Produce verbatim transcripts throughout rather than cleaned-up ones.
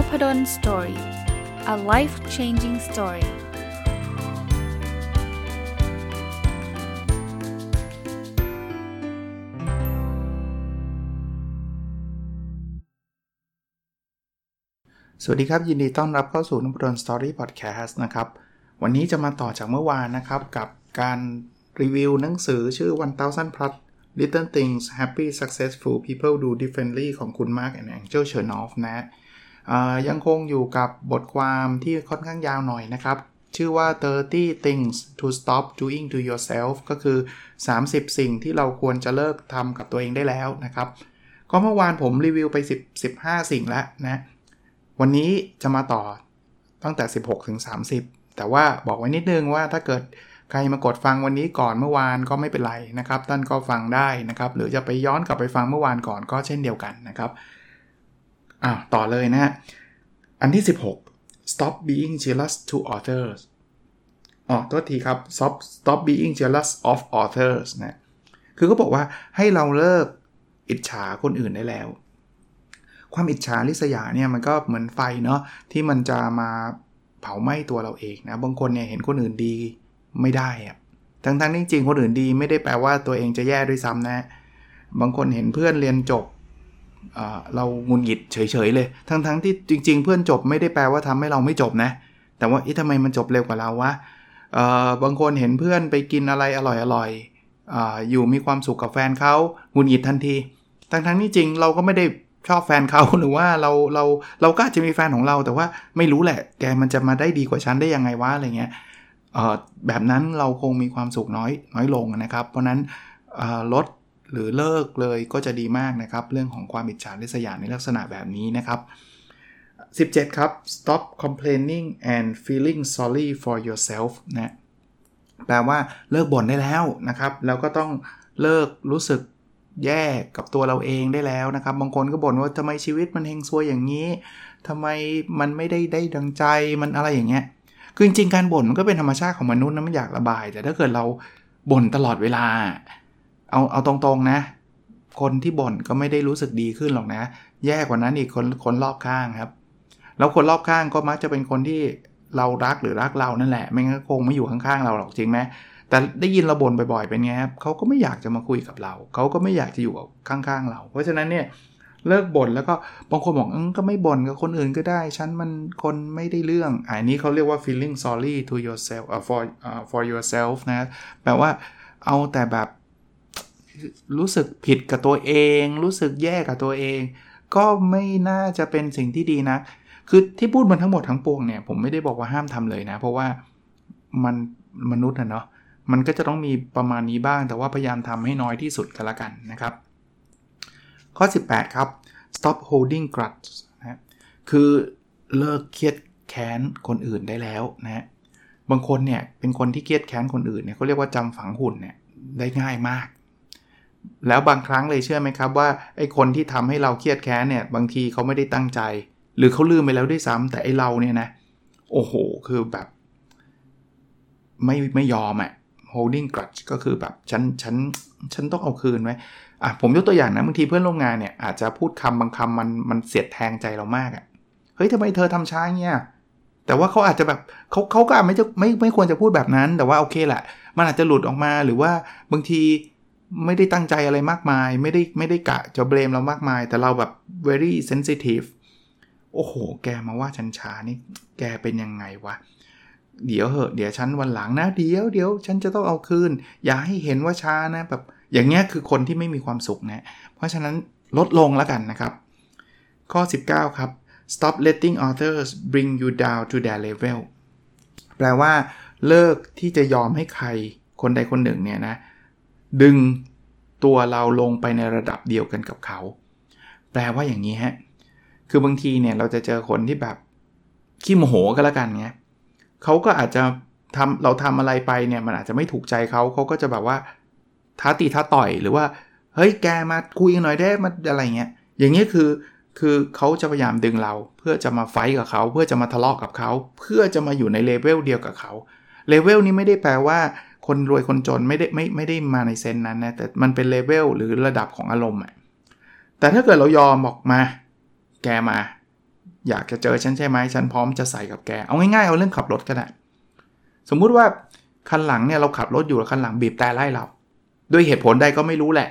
Nopadon Story. A life-changing story.สวัสดีครับยินดีต้อนรับเข้าสู่ Nopadon Story Podcast นะครับวันนี้จะมาต่อจากเมื่อวานนะครับกับการรีวิวหนังสือชื่อหนึ่งพัน plus little things happy successful people do differently ของคุณ Marc and Angel Chernoff นะฮะยังคงอยู่กับบทความที่ค่อนข้างยาวหน่อยนะครับชื่อว่าthirty things to stop doing to yourself ก็คือสามสิบสิ่งที่เราควรจะเลิกทำกับตัวเองได้แล้วนะครับก็เมื่อวานผมรีวิวไปสิบ สิบห้าสิ่งแล้วนะวันนี้จะมาต่อตั้งแต่สิบหกถึงสามสิบแต่ว่าบอกไว้นิดนึงว่าถ้าเกิดใครมากดฟังวันนี้ก่อนเมื่อวานก็ไม่เป็นไรนะครับท่านก็ฟังได้นะครับหรือจะไปย้อนกลับไปฟังเมื่อวานก่อนก็เช่นเดียวกันนะครับอ่ะต่อเลยนะฮะอันที่สิบหก stop being jealous to others อ๋อโทษทีครับ stop stop being jealous of others นะคือเขาบอกว่าให้เราเลิกอิจฉาคนอื่นได้แล้วความอิจฉาริษยาเนี่ยมันก็เหมือนไฟเนาะที่มันจะมาเผาไหม้ตัวเราเองนะบางคนเนี่ยเห็นคนอื่นดีไม่ได้อะทั้งๆจริงๆคนอื่นดีไม่ได้แปลว่าตัวเองจะแย่ด้วยซ้ำนะบางคนเห็นเพื่อนเรียนจบ เอ่อ เราหงุดหงิดเฉยๆเลยทั้งๆที่จริงๆเพื่อนจบไม่ได้แปลว่าทำให้เราไม่จบนะแต่ว่าเอ๊ะทำไมมันจบเร็วกว่าเราวะเอ่อบางคนเห็นเพื่อนไปกินอะไรอร่อยๆ เอ่อ อยู่มีความสุขกับแฟนเขาหงุดหงิดทันทีทั้งๆที่จริงเราก็ไม่ได้ชอบแฟนเขาหรือว่าเราเราเราก็อาจจะมีแฟนของเราแต่ว่าไม่รู้แหละแกมันจะมาได้ดีกว่าฉันได้ยังไงวะอะไรเงี้ยแบบนั้นเราคงมีความสุขน้อยน้อยลงนะครับเพราะนั้นลดหรือเลิกเลยก็จะดีมากนะครับเรื่องของความอิจฉาริษยาในลักษณะแบบนี้นะครับสิบเจ็ดครับ stop complaining and feeling sorry for yourself นะแปลว่าเลิกบ่นได้แล้วนะครับแล้วก็ต้องเลิกรู้สึกแย่กับตัวเราเองได้แล้วนะครับบางคนก็บ่นว่าทำไมชีวิตมันเฮงซวยอย่างนี้ทำไมมันไม่ได้ได้ดังใจมันอะไรอย่างเงี้ยคือจริงๆการบ่นมันก็เป็นธรรมชาติของมนุษย์นะมันอยากระบายแต่ถ้าเกิดเราบ่นตลอดเวลาเอาเอาตรงๆนะคนที่บ่นก็ไม่ได้รู้สึกดีขึ้นหรอกนะแย่กว่านั้นอีกคนคนรอบข้างครับแล้วคนรอบข้างก็มักจะเป็นคนที่เรารักหรือรักเรานั่นแหละไม่งั้นคงไม่อยู่ข้างๆเราหรอกจริงไหมแต่ได้ยินเราบ่นบ่อยๆเป็นไงครับเขาก็ไม่อยากจะมาคุยกับเราเขาก็ไม่อยากจะอยู่ข้างๆเราเพราะฉะนั้นเนี่ยเลิกบ่นแล้วก็บางคนบอกเออก็ไม่บ่นกับคนอื่นก็ได้ฉันมันคนไม่ได้เรื่องอันนี้เขาเรียกว่า feeling sorry to yourself uh, for uh, for yourself นะแปลว่าเอาแต่แบบรู้สึกผิดกับตัวเองรู้สึกแย่กับตัวเองก็ไม่น่าจะเป็นสิ่งที่ดีนะคือที่พูดมันทั้งหมดทั้งปวงเนี่ยผมไม่ได้บอกว่าห้ามทำเลยนะเพราะว่ามันมนุษย์นะเนาะมันก็จะต้องมีประมาณนี้บ้างแต่ว่าพยายามทำให้น้อยที่สุดก็แล้วกันนะครับข้อสิบแปดครับ stop holding grudge นะคือเลิกเครียดแค้นคนอื่นได้แล้วนะบางคนเนี่ยเป็นคนที่เครียดแค้นคนอื่นเนี่ยเขาเรียกว่าจำฝังหุ่นเนี่ยได้ง่ายมากแล้วบางครั้งเลยเชื่อไหมครับว่าไอ้คนที่ทำให้เราเครียดแค้นเนี่ยบางทีเขาไม่ได้ตั้งใจหรือเขาลืมไปแล้วด้วยซ้ำแต่ไอ้เราเนี่ยนะโอ้โหคือแบบไม่ไม่ยอมอ่ะ holding grudge ก็คือแบบฉันฉันฉันต้องเอาคืนไว้อ่ะผมยกตัวอย่างนะบางทีเพื่อนร่วมงานเนี่ยอาจจะพูดคำบางคำมันมันเสียดแทงใจเรามากอ่ะเฮ้ยทำไมเธอทำช้าเงี้ยแต่ว่าเขาอาจจะแบบเขาเขาก็ไม่จะไม่ไม่ควรจะพูดแบบนั้นแต่ว่าโอเคแหละมันอาจจะหลุดออกมาหรือว่าบางทีไม่ได้ตั้งใจอะไรมากมายไม่ได้ไม่ได้กะจะเบลมเรามากมายแต่เราแบบ very sensitive โอ้โหแกมาว่าฉันช้านี่แกเป็นยังไงวะเดี๋ยวเหอะเดี๋ยวฉันวันหลังนะเดี๋ยวเดี๋ยวฉันจะต้องเอาคืนอย่าให้เห็นว่าช้านะแบบอย่างเงี้ยคือคนที่ไม่มีความสุขนะเพราะฉะนั้นลดลงแล้วกันนะครับข้อสิบเก้าครับ stop letting others bring you down to their level แปลว่าเลิกที่จะยอมให้ใครคนใดคนหนึ่งเนี่ยนะดึงตัวเราลงไปในระดับเดียวกันกับเขาแปลว่าอย่างนี้ฮะคือบางทีเนี่ยเราจะเจอคนที่แบบขี้โมโหก็แล้วกันไงเขาก็อาจจะทำเราทำอะไรไปเนี่ยมันอาจจะไม่ถูกใจเขาเขาก็จะแบบว่าท้าตีท้าต่อยหรือว่าเฮ้ยแกมาคุยหน่อยได้มาอะไรเงี้ยอย่างเงี้ยคือคือเขาจะพยายามดึงเราเพื่อจะมาไฟท์กับเขาเพื่อจะมาทะเลาะกับเขาเพื่อจะมาอยู่ในเลเวลเดียวกับเขาเลเวลนี้ไม่ได้แปลว่าคนรวยคนจนไม่ได้ไม่ไม่ได้มาในเซนนั้นนะแต่มันเป็นเลเวลหรือระดับของอารมณ์อ่ะแต่ถ้าเกิดเรายอมบอกมาแกมา อยากจะเจอฉันใช่ไหมฉันพร้อมจะใส่กับแกเอาง่ายๆเอาเรื่องขับรถก็ได้สมมุติว่าคันหลังเนี่ยเราขับรถอยู่แล้วคันหลังบีบแต่ไล่เราด้วยเหตุผลใดก็ไม่รู้แหละ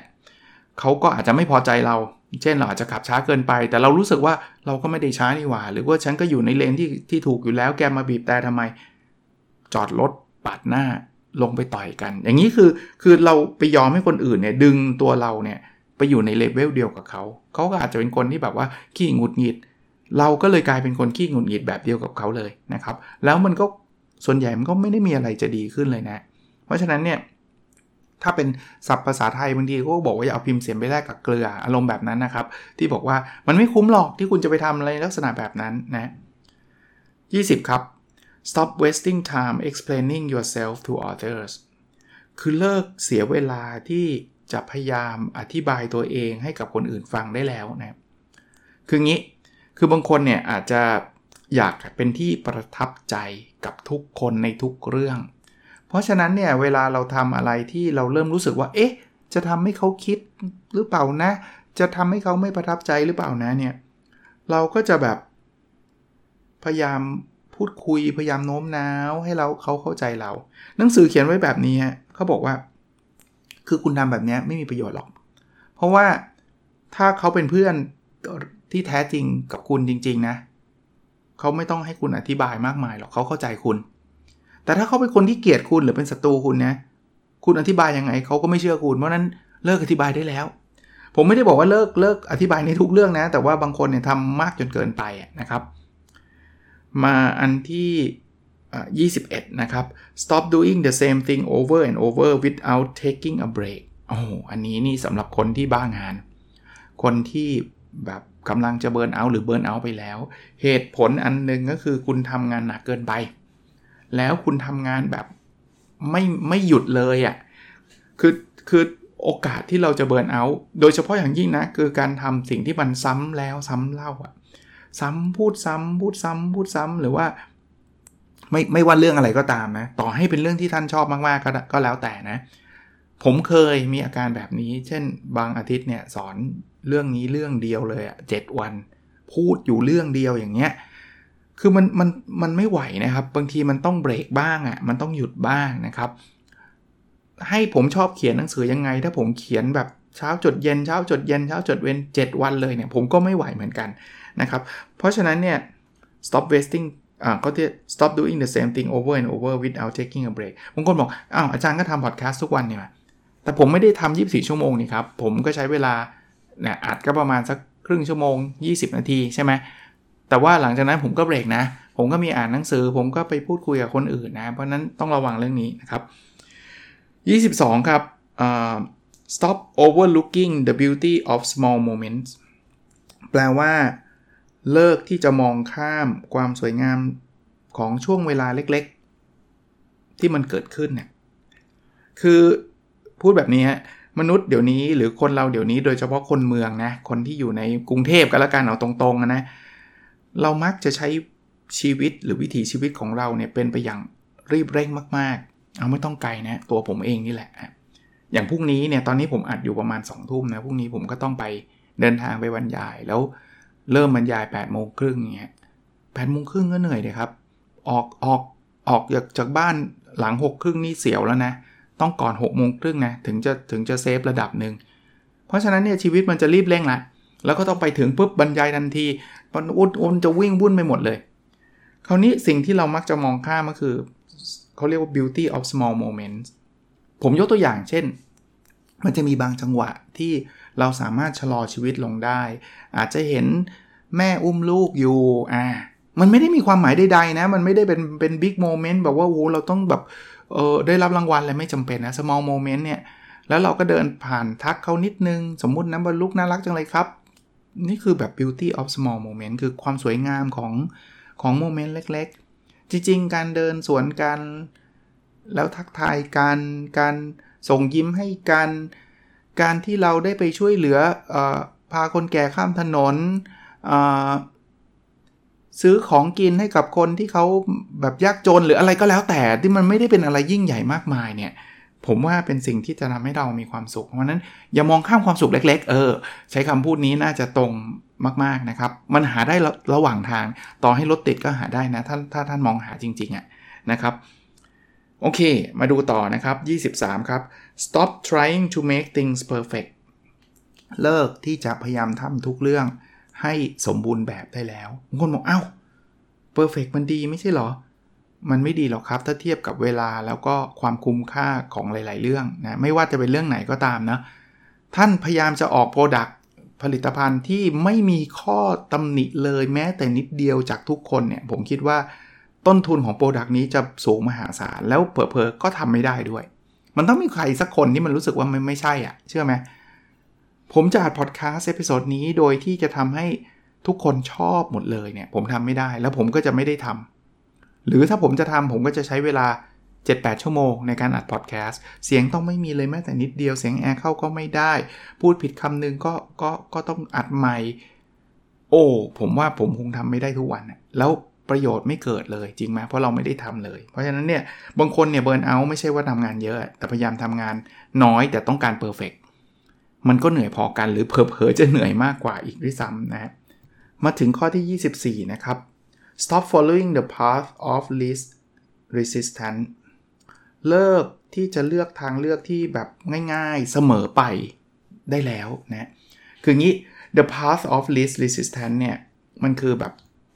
เขาก็อาจจะไม่พอใจเราเช่นเราอาจจะขับช้าเกินไปแต่เรารู้สึกว่าเราก็ไม่ได้ช้านี่หว่าหรือว่าฉันก็อยู่ในเลนที่ที่ถูกอยู่แล้วแกมาบีบแต่ทำไมจอดรถปาดหน้าลงไปต่อยกันอย่างนี้คือคือเราไปยอมให้คนอื่นเนี่ยดึงตัวเราเนี่ยไปอยู่ในเลเวลเดียวกับเขาเขาก็อาจจะเป็นคนที่แบบว่าขี้หงุดหงิดเราก็เลยกลายเป็นคนขี้หงุดหงิดแบบเดียวกับเขาเลยนะครับแล้วมันก็ส่วนใหญ่มันก็ไม่ได้มีอะไรจะดีขึ้นเลยนะเพราะฉะนั้นเนี่ยถ้าเป็นศัพท์ภาษาไทยบางทีก็บอกว่าอย่าเอาพิมพ์เสียมไปแลกกับเกลืออารมณ์แบบนั้นนะครับที่บอกว่ามันไม่คุ้มหรอกที่คุณจะไปทำอะไรลักษณะแบบนั้นนะยี่สิบครับ stop wasting time explaining yourself to others คือเลิกเสียเวลาที่จะพยายามอธิบายตัวเองให้กับคนอื่นฟังได้แล้วนะคืองี้คือบางคนเนี่ยอาจจะอยากเป็นที่ประทับใจกับทุกคนในทุกเรื่องเพราะฉะนั้นเนี่ยเวลาเราทำอะไรที่เราเริ่มรู้สึกว่าเอ๊ะจะทำให้เขาคิดหรือเปล่านะจะทำให้เขาไม่ประทับใจหรือเปล่านะเนี่ยเราก็จะแบบพยายามพูดคุยพยายามโน้มน้าวให้เราเขาเข้าใจเราหนังสือเขียนไว้แบบนี้ฮะเขาบอกว่าคือคุณทำแบบนี้ไม่มีประโยชน์หรอกเพราะว่าถ้าเขาเป็นเพื่อนที่แท้จริงกับคุณจริงๆนะเขาไม่ต้องให้คุณอธิบายมากมายหรอกเขาเข้าใจคุณแต่ถ้าเขาเป็นคนที่เกลียดคุณหรือเป็นศัตรูคุณนะคุณอธิบายยังไงเขาก็ไม่เชื่อคุณเพราะนั้นเลิกอธิบายได้แล้วผมไม่ได้บอกว่าเลิกเลิกอธิบายในทุกเรื่องนะแต่ว่าบางคนเนี่ยทำมากจนเกินไปนะครับมาอันที่ยี่สิบเอ็ดนะครับ stop doing the same thing over and over without taking a break โอ้โหอันนี้นี่สำหรับคนที่บ้างานคนที่แบบกำลังจะเบิร์นเอาท์หรือเบิร์นเอาท์ไปแล้วเหตุผลอันนึงก็คือคุณทำงานหนักเกินไปแล้วคุณทำงานแบบไม่ไม่หยุดเลยอ่ะคือคือโอกาสที่เราจะเบิร์นเอาท์โดยเฉพาะอย่างยิ่งนะคือการทำสิ่งที่มันซ้ำแล้วซ้ำเล่าอ่ะซ้ำพูดซ้ำพูดซ้ำพูดซ้ำหรือว่าไม่ไม่ว่าเรื่องอะไรก็ตามนะต่อให้เป็นเรื่องที่ท่านชอบมากๆ ก็ก็แล้วแต่นะผมเคยมีอาการแบบนี้เช่นบางอาทิตย์เนี่ยสอนเรื่องนี้เรื่องเดียวเลยอ่ะเจ็ดวันพูดอยู่เรื่องเดียวอย่างเงี้ยคือมันมันมันไม่ไหวนะครับบางทีมันต้องเบรกบ้างอ่ะมันต้องหยุดบ้างนะครับให้ผมชอบเขียนหนังสือยังไงถ้าผมเขียนแบบเช้าจดเย็นเช้าจดเย็นเช้าจดเว้นเจ็ดวันเลยเนี่ยผมก็ไม่ไหวเหมือนกันนะครับเพราะฉะนั้นเนี่ย stop wasting อ่าก็ที่ stop doing the same thing over and over without taking a break บางคนบอกอ้าวอาจารย์ก็ทำ podcast ทุกวันเนี่ยแต่ผมไม่ได้ทำยี่สิบสี่ชั่วโมงนี่ครับผมก็ใช้เวลาเนี่ยอัดก็ประมาณสักครึ่งชั่วโมงยี่สิบนาทีใช่ไหมแต่ว่าหลังจากนั้นผมก็เบรกนะผมก็มีอ่านหนังสือผมก็ไปพูดคุยกับคนอื่นนะเพราะนั้นต้องระวังเรื่องนี้นะครับยี่สิบสองครับ uh, stop overlooking the beauty of small moments แปลว่าเลิกที่จะมองข้ามความสวยงามของช่วงเวลาเล็กๆที่มันเกิดขึ้นเนี่ยคือพูดแบบนี้ฮะมนุษย์เดี๋ยวนี้หรือคนเราเดี๋ยวนี้โดยเฉพาะคนเมืองนะคนที่อยู่ในกรุงเทพก็แล้วกันเอาตรงๆนะเรามักจะใช้ชีวิตหรือวิถีชีวิตของเราเนี่ยเป็นไปอย่างรีบเร่งมากๆเอาไม่ต้องไกลนะตัวผมเองนี่แหละอย่างพรุ่งนี้เนี่ยตอนนี้ผมอัดอยู่ประมาณ สอง ทุ่มนะพรุ่งนี้ผมก็ต้องไปเดินทางไปบรรยายแล้วเริ่มบรรยาย แปดโมงครึ่ง อย่างเงี้ย แปดโมงครึ่ง ก็เหนื่อยเลยครับออกออกออกจากบ้านหลัง หกโมงครึ่ง นี่เสียวแล้วนะต้องก่อน หกโมงครึ่ง นะถึงจะถึงจะเซฟระดับนึงเพราะฉะนั้นเนี่ยชีวิตมันจะรีบเร่งละแล้วก็ต้องไปถึงปุ๊บบรรยายทันทีมันอุ่นๆจะวิ่งวุ่นไปหมดเลยคราวนี้สิ่งที่เรามักจะมองข้ามก็คือเขาเรียกว่า beauty of small moments ผมยกตัวอย่างเช่นมันจะมีบางจังหวะที่เราสามารถชะลอชีวิตลงได้อาจจะเห็นแม่อุ้มลูกอยู่อ่ามันไม่ได้มีความหมายใดๆนะมันไม่ได้เป็นเป็น big moment แบบว่าโอ้เราต้องแบบเออได้รับรางวัลอะไรไม่จำเป็นนะ small moment เนี่ยแล้วเราก็เดินผ่านทักเขานิดนึงสมมุตินะว่าลูกน่ารักจังเลยครับนี่คือแบบ beauty of small moment คือความสวยงามของของโมเมนต์เล็กๆจริงๆการเดินสวนกันแล้วทักทายกันการส่งยิ้มให้กันการที่เราได้ไปช่วยเหลือเอ่อพาคนแก่ข้ามถนนเอ่อซื้อของกินให้กับคนที่เขาแบบยากจนหรืออะไรก็แล้วแต่ที่มันไม่ได้เป็นอะไรยิ่งใหญ่มากมายเนี่ยผมว่าเป็นสิ่งที่จะทำให้เรามีความสุขเพราะนั้นอย่ามองข้ามความสุขเล็กๆเออใช้คำพูดนี้น่าจะตรง มากๆนะครับมันหาได้ระหว่างทางต่อให้รถติดก็หาได้นะถ้าถ้าท่านมองหาจริงๆอ่ะนะครับโอเคมาดูต่อนะครับยี่สิบสามครับ stop trying to make things perfect เลิกที่จะพยายามทำทุกเรื่องให้สมบูรณ์แบบได้แล้วคนบอกอ้าว perfect มันดีไม่ใช่เหรอมันไม่ดีหรอกครับถ้าเทียบกับเวลาแล้วก็ความคุ้มค่าของหลายๆเรื่องนะไม่ว่าจะเป็นเรื่องไหนก็ตามนะท่านพยายามจะออก product ผลิตภัณฑ์ที่ไม่มีข้อตำหนิเลยแม้แต่นิดเดียวจากทุกคนเนี่ยผมคิดว่าต้นทุนของ product นี้จะสูงมหาศาลแล้วเผลอๆก็ทำไม่ได้ด้วยมันต้องมีใครสักคนที่มันรู้สึกว่ามันไม่ใช่อ่ะเชื่อไหมผมจะอัด podcast เอพิโซดนี้โดยที่จะทำให้ทุกคนชอบหมดเลยเนี่ยผมทำไม่ได้แล้วผมก็จะไม่ได้ทำหรือถ้าผมจะทำผมก็จะใช้เวลา เจ็ดถึงแปด ชั่วโมงในการอัดพอดแคสต์เสียงต้องไม่มีเลยแม้แต่นิดเดียวเสียงแอร์เข้าก็ไม่ได้พูดผิดคำนึงก็ก็ก็ต้องอัดใหม่โอ้ผมว่าผมคงทำไม่ได้ทุกวันแล้วประโยชน์ไม่เกิดเลยจริงไหมเพราะเราไม่ได้ทำเลยเพราะฉะนั้นเนี่ยบางคนเนี่ยเบิร์นเอาท์ไม่ใช่ว่าทำงานเยอะแต่พยายามทำงานน้อยแต่ต้องการเพอร์เฟคมันก็เหนื่อยพอกันหรือเผลอๆจะเหนื่อยมากกว่าอีกด้วยซ้ำนะมาถึงข้อที่ยี่สิบสี่นะครับStop following the path of least resistance เลิกที่จะเลือกทางเลือกที่แบบง่ายๆเสมอไปได้แล้วนะคืองี้ the path of least resistance เนี่ยมันคือแบบ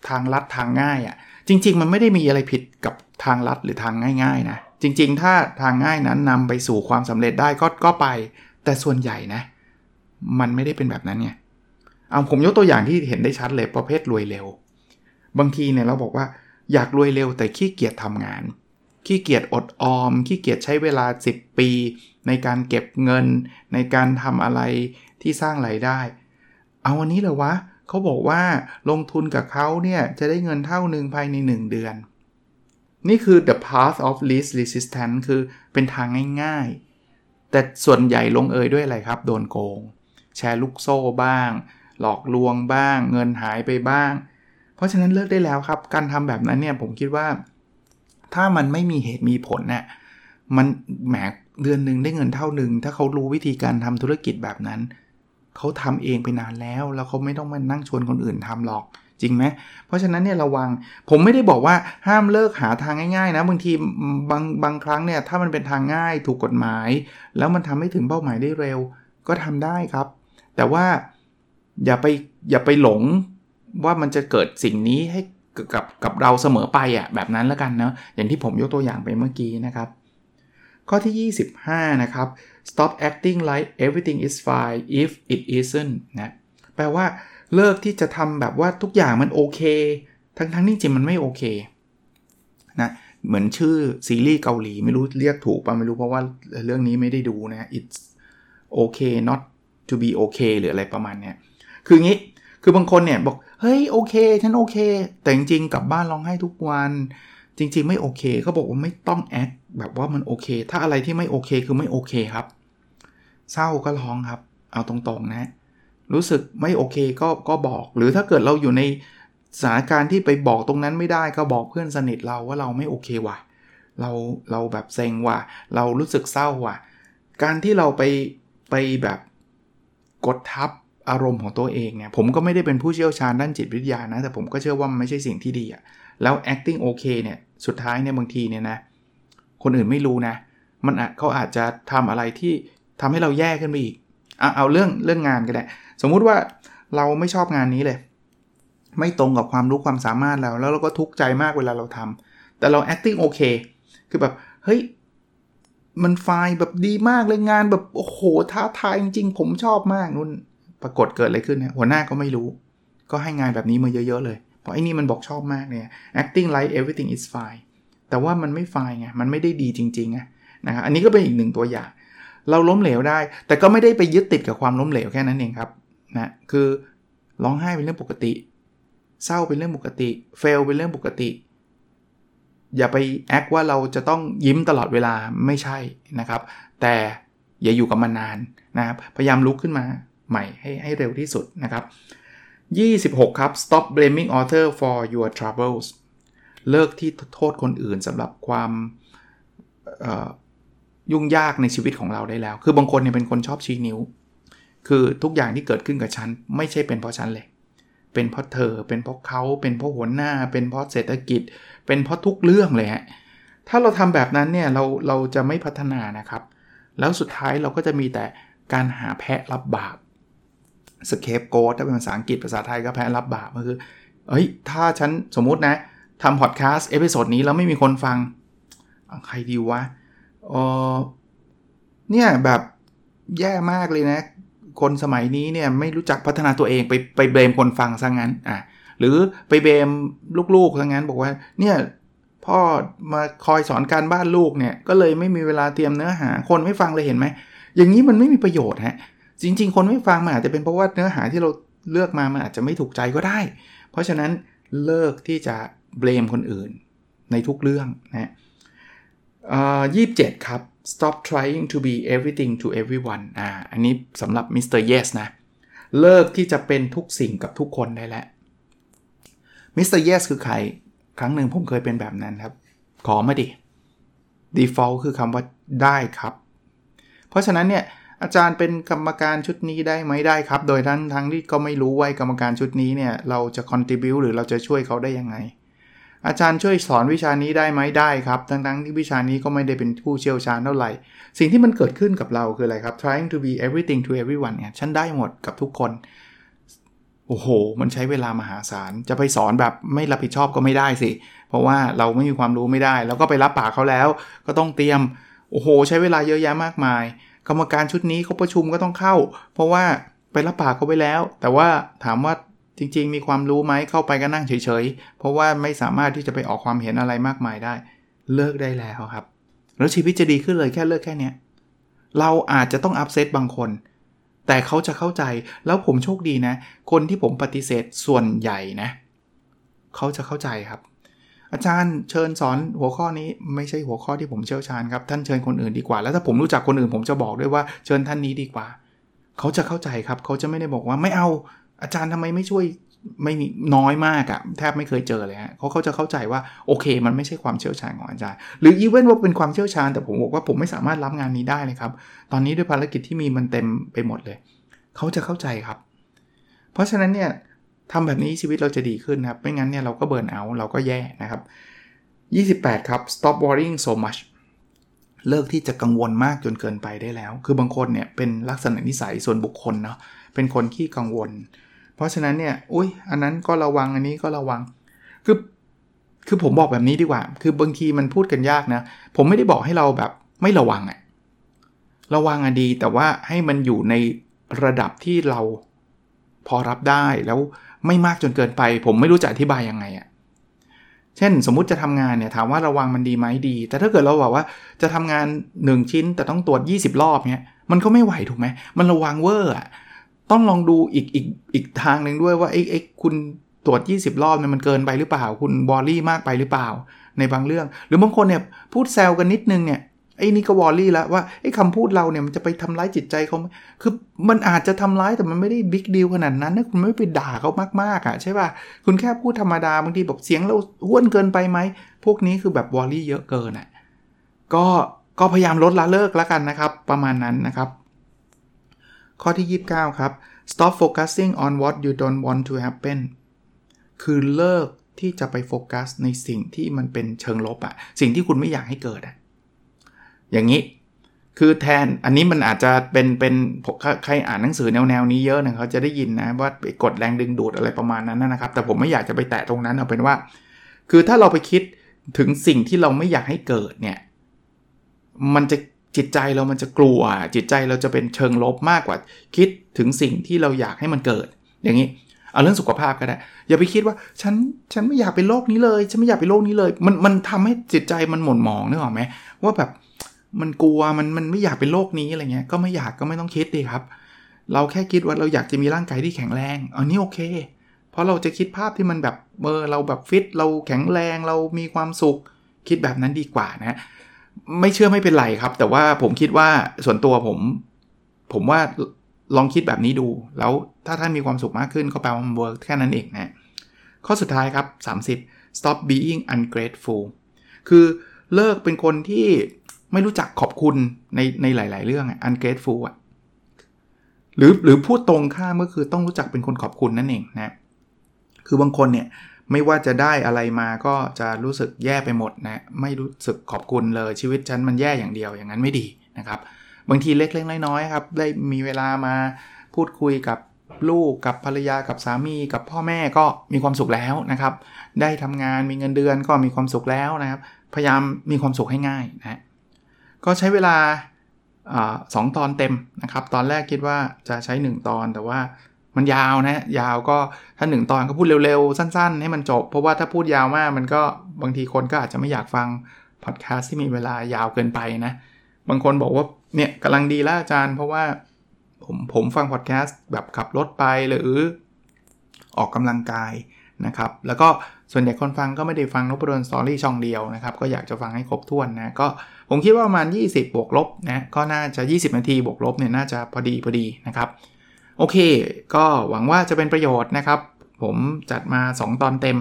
ทางลัดทางง่ายอ่ะจริงๆมันไม่ได้มีอะไรผิดกับทางลัดหรือทางง่ายๆนะจริงๆถ้าทางง่ายนั้นนำไปสู่ความสำเร็จได้ก็ก็ไปแต่ส่วนใหญ่นะมันไม่ได้เป็นแบบนั้นไงเอาผมยกตัวอย่างที่เห็นได้ชัดเลยประเภทรวยเร็วบางทีเนี่ยเราบอกว่าอยากรวยเร็วแต่ขี้เกียจทำงานขี้เกียจอดออมขี้เกียจใช้เวลาสิบปีในการเก็บเงินในการทำอะไรที่สร้างรายได้เอาอันนี้เลยวะเขาบอกว่าลงทุนกับเขาเนี่ยจะได้เงินเท่านึงภายในหนึ่งเดือนนี่คือ the path of least resistance คือเป็นทางง่ายๆแต่ส่วนใหญ่ลงเอยด้วยอะไรครับโดนโกงแชร์ลูกโซ่บ้างหลอกลวงบ้างเงินหายไปบ้างเพราะฉะนั้นเลิกได้แล้วครับการทำแบบนั้นเนี่ยผมคิดว่าถ้ามันไม่มีเหตุมีผลเนี่ยมันแหมเดือนนึงได้เงินเท่านึงถ้าเขารู้วิธีการทำธุรกิจแบบนั้นเขาทำเองไปนานแล้วแล้วเขาไม่ต้องมานั่งชวนคนอื่นทำหรอกจริงไหมเพราะฉะนั้นเนี่ยระวังผมไม่ได้บอกว่าห้ามเลิกหาทางง่ายๆนะบางทีบางบางครั้งเนี่ยถ้ามันเป็นทางง่ายถูกกฎหมายแล้วมันทำให้ถึงเป้าหมายได้เร็วก็ทำได้ครับแต่ว่าอย่าไปอย่าไปหลงว่ามันจะเกิดสิ่งนี้ให้กับกับเราเสมอไปอ่ะแบบนั้นแล้วกันเนาะอย่างที่ผมยกตัวอย่างไปเมื่อกี้นะครับข้อที่ยี่สิบห้านะครับ stop acting like everything is fine if it isn't นะแปลว่าเลิกที่จะทำแบบว่าทุกอย่างมันโอเคทั้งๆที่จริงมันไม่โอเคนะเหมือนชื่อซีรีส์เกาหลีไม่รู้เรียกถูกป่ะไม่รู้เพราะว่าเรื่องนี้ไม่ได้ดูนะ it's okay not to be okay หรืออะไรประมาณเนี้ยคืองี้คือบางคนเนี่ยบอกเฮ้ยโอเคฉันโอเคแต่จริงๆกลับบ้านร้องไห้ทุกวันจริงๆไม่โอเคเขาบอกว่าไม่ต้องแอคแบบว่ามันโอเคถ้าอะไรที่ไม่โอเคคือไม่โอเคครับเศร้าก็ร้องครับเอาตรงๆนะรู้สึกไม่โอเคก็ก็บอกหรือถ้าเกิดเราอยู่ในสถานการณ์ที่ไปบอกตรงนั้นไม่ได้ก็บอกเพื่อนสนิทเราว่าเราไม่โอเคว่ะเราเราแบบเซ็งว่ะเรารู้สึกเศร้าว่ะการที่เราไปไปแบบกดทับอารมณ์ของตัวเองเนี่ยผมก็ไม่ได้เป็นผู้เชี่ยวชาญด้านจิตวิทยานะแต่ผมก็เชื่อว่ามันไม่ใช่สิ่งที่ดีอะแล้ว acting okay เนี่ยสุดท้ายเนี่ยบางทีเนี่ยนะคนอื่นไม่รู้นะมันเขาอาจจะทำอะไรที่ทำให้เราแย่ขึ้นไปอีกเอาเอาเรื่องเรื่องงานก็ได้สมมุติว่าเราไม่ชอบงานนี้เลยไม่ตรงกับความรู้ความสามารถเราแล้วเราก็ทุกข์ใจมากเวลาเราทำแต่เรา acting okay คือแบบเฮ้ยมันไฟล์แบบดีมากเลยงานแบบโอ้โหท้าทายจริงๆผมชอบมากนู่นปรากฏเกิดอะไรขึ้นเนี่ยหัวหน้าก็ไม่รู้ก็ให้งานแบบนี้มาเยอะๆเลยเพราะไอ้นี่มันบอกชอบมากเนี่ย acting like everything is fine แต่ว่ามันไม่ fine ไงมันไม่ได้ดีจริงๆนะนะครับอันนี้ก็เป็นอีกหนึ่งตัวอย่างเราล้มเหลวได้แต่ก็ไม่ได้ไปยึดติดกับความล้มเหลวแค่นั้นเองครับนะคือร้องไห้เป็นเรื่องปกติเศร้าเป็นเรื่องปกติ fail เป็นเรื่องปกติอย่าไป act ว่าเราจะต้องยิ้มตลอดเวลาไม่ใช่นะครับแต่อย่าอยู่กับมันนานนะครับพยายามลุกขึ้นมาใหม่ให้ให้เร็วที่สุดนะครับยี่สิบหกครับ stop blaming other for your troubles เลิกที่โทษคนอื่นสำหรับความยุ่งยากในชีวิตของเราได้แล้วคือบางคนเนี่ยเป็นคนชอบชี้นิ้วคือทุกอย่างที่เกิดขึ้นกับฉันไม่ใช่เป็นเพราะฉันเลย เป็นเพราะเธอเป็นเพราะเขาเป็นเพราะหัวหน้าเป็นเพราะเศรษฐกิจเป็นเพราะทุกเรื่องเลยฮะถ้าเราทำแบบนั้นเนี่ยเราเราจะไม่พัฒนานะครับแล้วสุดท้ายเราก็จะมีแต่การหาแพะรับบาป scapegoat ถ้าเป็นภาษาอังกฤษภาษาไทยก็แพะรับบาปก็คือเฮ้ยถ้าฉันสมมุตินะทำพอดแคสต์เอพิโซดนี้แล้วไม่มีคนฟังใครดีวะเออเนี่ยแบบแย่มากเลยนะคนสมัยนี้เนี่ยไม่รู้จักพัฒนาตัวเองไปไปเบลมคนฟังซะ งั้นอ่ะหรือไปเบลมลูกๆซะ งั้นบอกว่าเนี่ยพ่อมาคอยสอนการบ้านลูกเนี่ยก็เลยไม่มีเวลาเตรียมเนื้อหาคนไม่ฟังเลยเห็นไหมอย่างนี้มันไม่มีประโยชน์ฮะจริงๆคนไม่ฟังมันอาจจะเป็นเพราะว่าเนื้อหาที่เราเลือกมามันอาจจะไม่ถูกใจก็ได้เพราะฉะนั้นเลิกที่จะเบลมคนอื่นในทุกเรื่องนะอ่ายี่สิบเจ็ดครับ stop trying to be everything to everyone อ่าอันนี้สำหรับ มิสเตอร์ Yes นะเลิกที่จะเป็นทุกสิ่งกับทุกคนได้แล้ว มิสเตอร์ Yes คือใครครั้งหนึ่งผมเคยเป็นแบบนั้นครับขอมาดิ default คือคำว่าได้ครับเพราะฉะนั้นเนี่ยอาจารย์เป็นกรรมการชุดนี้ได้ไหมได้ครับโดยทั้งทั้งที่ก็ไม่รู้ว่ากรรมการชุดนี้เนี่ยเราจะ contribute หรือเราจะช่วยเขาได้ยังไงอาจารย์ช่วยสอนวิชานี้ได้ไหมได้ครับทั้งๆที่วิชานี้ก็ไม่ได้เป็นผู้เชี่ยวชาญเท่าไหร่สิ่งที่มันเกิดขึ้นกับเราคืออะไรครับ trying to be everything to everyone เนี่ยฉันได้หมดกับทุกคนโอ้โหมันใช้เวลามหาศาลจะไปสอนแบบไม่รับผิดชอบก็ไม่ได้สิเพราะว่าเราไม่มีความรู้ไม่ได้แล้วก็ไปรับปากเขาแล้วก็ต้องเตรียมโอ้โหใช้เวลาเยอะแยะมากมายกรรมการชุดนี้เขาประชุมก็ต้องเข้าเพราะว่าไปรับปากเขาไว้แล้วแต่ว่าถามว่าจริงๆมีความรู้ไหมเข้าไปก็นั่งเฉยๆเพราะว่าไม่สามารถที่จะไปออกความเห็นอะไรมากมายได้เลิกได้แล้วครับแล้วชีวิตจะดีขึ้นเลยแค่เลิกแค่เนี้ยเราอาจจะต้องอัพเซตบางคนแต่เขาจะเข้าใจแล้วผมโชคดีนะคนที่ผมปฏิเสธส่วนใหญ่นะเขาจะเข้าใจครับอาจารย์เชิญสอนหัวข้อนี้ไม่ใช่หัวข้อที่ผมเชี่ยวชาญครับท่านเชิญคนอื่นดีกว่าแล้วถ้าผมรู้จักคนอื่นผมจะบอกด้วยว่าเชิญท่านนี้ดีกว่าเขาจะเข้าใจครับเขาจะไม่ได้บอกว่าไม่เอาอาจารย์ทำไมไม่ช่วยไม่มีน้อยมากอะแทบไม่เคยเจอเลยฮะเขาเขาจะเข้าใจว่าโอเคมันไม่ใช่ความเชี่ยวชาญของอาจารย์หรืออีเวนต์ว่าเป็นความเชี่ยวชาญแต่ผมบอกว่าผมไม่สามารถรับงานนี้ได้เลยครับตอนนี้ด้วยภารกิจที่มีมันเต็มไปหมดเลยเขาจะเข้าใจครับเพราะฉะนั้นเนี่ยทำแบบนี้ชีวิตเราจะดีขึ้นครับไม่งั้นเนี่ยเราก็เบิร์นเอาท์เราก็แย่นะครับยี่สิบแปดครับ stop worrying so much เลิกที่จะกังวลมากจนเกินไปได้แล้วคือบางคนเนี่ยเป็นลักษณะนิสัยส่วนบุคคลเนาะเป็นคนขี้กังวลเพราะฉะนั้นเนี่ยอุ๊ยอันนั้นก็ระวังอันนี้ก็ระวังคือคือผมบอกแบบนี้ดีกว่าคือบางทีมันพูดกันยากนะผมไม่ได้บอกให้เราแบบไม่ระวังอะระวังอะดีแต่ว่าให้มันอยู่ในระดับที่เราพอรับได้แล้วไม่มากจนเกินไปผมไม่รู้จะอธิบายยังไงอ่ะเช่นสมมุติจะทำงานเนี่ยถามว่าระวังมันดีไหมดีแต่ถ้าเกิดเราบอกว่าจะทำงานหนึ่งชิ้นแต่ต้องตรวจยี่สิบรอบเนี่ยมันก็ไม่ไหวถูกไหมมันระวังเวอร์อ่ะต้องลองดูอีกอีกอีกทางนึงด้วยว่าไอ้ไอ้คุณตรวจยี่สิบรอบเนี่ยมันเกินไปหรือเปล่าคุณวอรี่มากไปหรือเปล่าในบางเรื่องหรือบางคนเนี่ยพูดแซวกันนิดนึงเนี่ยไอ้นี่ก็วอรี่แล้วว่าไอ้คำพูดเราเนี่ยมันจะไปทำร้ายจิตใจเขาคือมันอาจจะทำร้ายแต่มันไม่ได้บิ๊กดีลขนาดนั้นนะคุณไม่ไปด่าเขามากๆอ่ะใช่ป่ะคุณแค่พูดธรรมดาบางทีบอกเสียงเราห้วนเกินไปไหมพวกนี้คือแบบวอรี่เยอะเกินอ่ะก็ก็พยายามลดละเลิกละกันนะครับประมาณนั้นนะครับข้อที่ยี่สิบเก้าครับ stop focusing on what you don't want to happen คือเลิกที่จะไปโฟกัสในสิ่งที่มันเป็นเชิงลบอ่ะสิ่งที่คุณไม่อยากให้เกิดอ่ะอย่างนี้คือแทนอันนี้มันอาจจะเป็นเป็นใครอ่านหนังสือแนวแนวนี้เยอะนะเขาจะได้ยินนะว่าไปกดแรงดึงดูดอะไรประมาณนั้นนะครับแต่ผมไม่อยากจะไปแตะตรงนั้นเอาเป็นว่าคือถ้าเราไปคิดถึงสิ่งที่เราไม่อยากให้เกิดเนี่ยมันจะจิตใจเรามันจะกลัวจิตใจเราจะเป็นเชิงลบมากกว่าคิดถึงสิ่งที่เราอยากให้มันเกิดอย่างนี้เอาเรื่องสุขภาพก็ได้อย่าไปคิดว่าฉันฉันไม่อยากเป็นโรคนี้เลยฉันไม่อยากเป็นโรคนี้เลยมันมันทำให้จิตใจมันหม่นหมองนึกออกไหมว่าแบบมันกลัวมันมันไม่อยากเป็นโรคนี้อะไรเงี้ยก็ไม่อยากก็ไม่ต้องคิดดีครับเราแค่คิดว่าเราอยากจะมีร่างกายที่แข็งแรงอันนี้โอเคเพราะเราจะคิดภาพที่มันแบบเออเราแบบฟิตเราแข็งแรงเรามีความสุขคิดแบบนั้นดีกว่านะไม่เชื่อไม่เป็นไรครับแต่ว่าผมคิดว่าส่วนตัวผมผมว่าลองคิดแบบนี้ดูแล้วถ้าท่านมีความสุขมากขึ้นก็แปลว่ามันเวิร์คแค่นั้นเองนะข้อสุดท้ายครับสามสิบ stop being ungrateful คือเลิกเป็นคนที่ไม่รู้จักขอบคุณในในหลายๆเรื่องอ่ะ ungrateful อ่ะหรือหรือพูดตรงข้ามก็คือต้องรู้จักเป็นคนขอบคุณนั่นเองนะ คือบางคนเนี่ยไม่ว่าจะได้อะไรมาก็จะรู้สึกแย่ไปหมดนะไม่รู้สึกขอบคุณเลยชีวิตฉันมันแย่อย่างเดียวอย่างนั้นไม่ดีนะครับบางทีเล็กๆน้อยๆครับได้มีเวลามาพูดคุยกับลูกกับภรรยากับสามีกับพ่อแม่ก็มีความสุขแล้วนะครับได้ทำงานมีเงินเดือนก็มีความสุขแล้วนะครับพยายามมีความสุขให้ง่ายนะก็ใช้เวลาสองตอนเต็มนะครับตอนแรกคิดว่าจะใช้หนึ่งตอนแต่ว่ามันยาวนะยาวก็ถ้าหนึ่งตอนก็พูดเร็วๆสั้นๆให้มันจบเพราะว่าถ้าพูดยาวมากมันก็บางทีคนก็อาจจะไม่อยากฟังพอดแคสต์ที่มีเวลายาวเกินไปนะบางคนบอกว่าเนี่ยกำลังดีแล้วอาจารย์เพราะว่าผมผมฟังพอดแคสต์แบบขับรถไปหรือออกกำลังกายนะครับแล้วก็ส่วนใหญ่คนฟังก็ไม่ได้ฟัง Nopadon Story ช่องเดียวนะครับก็อยากจะฟังให้ครบถ้วนนะก็ผมคิดว่าประมาณยี่สิบบวกลบนะก็น่าจะยี่สิบนาทีบวกลบเนี่ยน่าจะพอดีพอดีนะครับโอเคก็หวังว่าจะเป็นประโยชน์นะครับผมจัดมาสองตอนเต็ม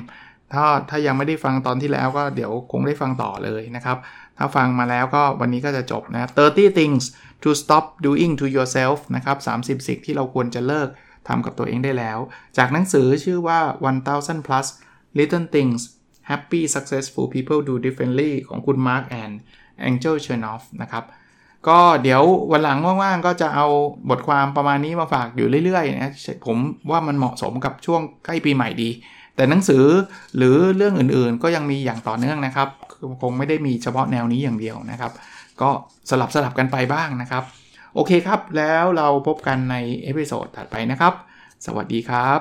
ถ้าถ้ายังไม่ได้ฟังตอนที่แล้วก็เดี๋ยวคงได้ฟังต่อเลยนะครับถ้าฟังมาแล้วก็วันนี้ก็จะจบนะสามสิบ things to stop doing to yourself นะครับสามสิบสิ่งที่เราควรจะเลิกทำกับตัวเองได้แล้วจากหนังสือชื่อว่า one thousand plus little things happy successful people do differently ของคุณ Marc and Angel Chernoff นะครับก็เดี๋ยววันหลังว่างๆก็จะเอาบทความประมาณนี้มาฝากอยู่เรื่อยๆนะผมว่ามันเหมาะสมกับช่วงใกล้ปีใหม่ดีแต่หนังสือหรือเรื่องอื่นๆก็ยังมีอย่างต่อเนื่องนะครับคงไม่ได้มีเฉพาะแนวนี้อย่างเดียวนะครับก็สลับสลับกันไปบ้างนะครับโอเคครับแล้วเราพบกันในเอพิโซดถัดไปนะครับสวัสดีครับ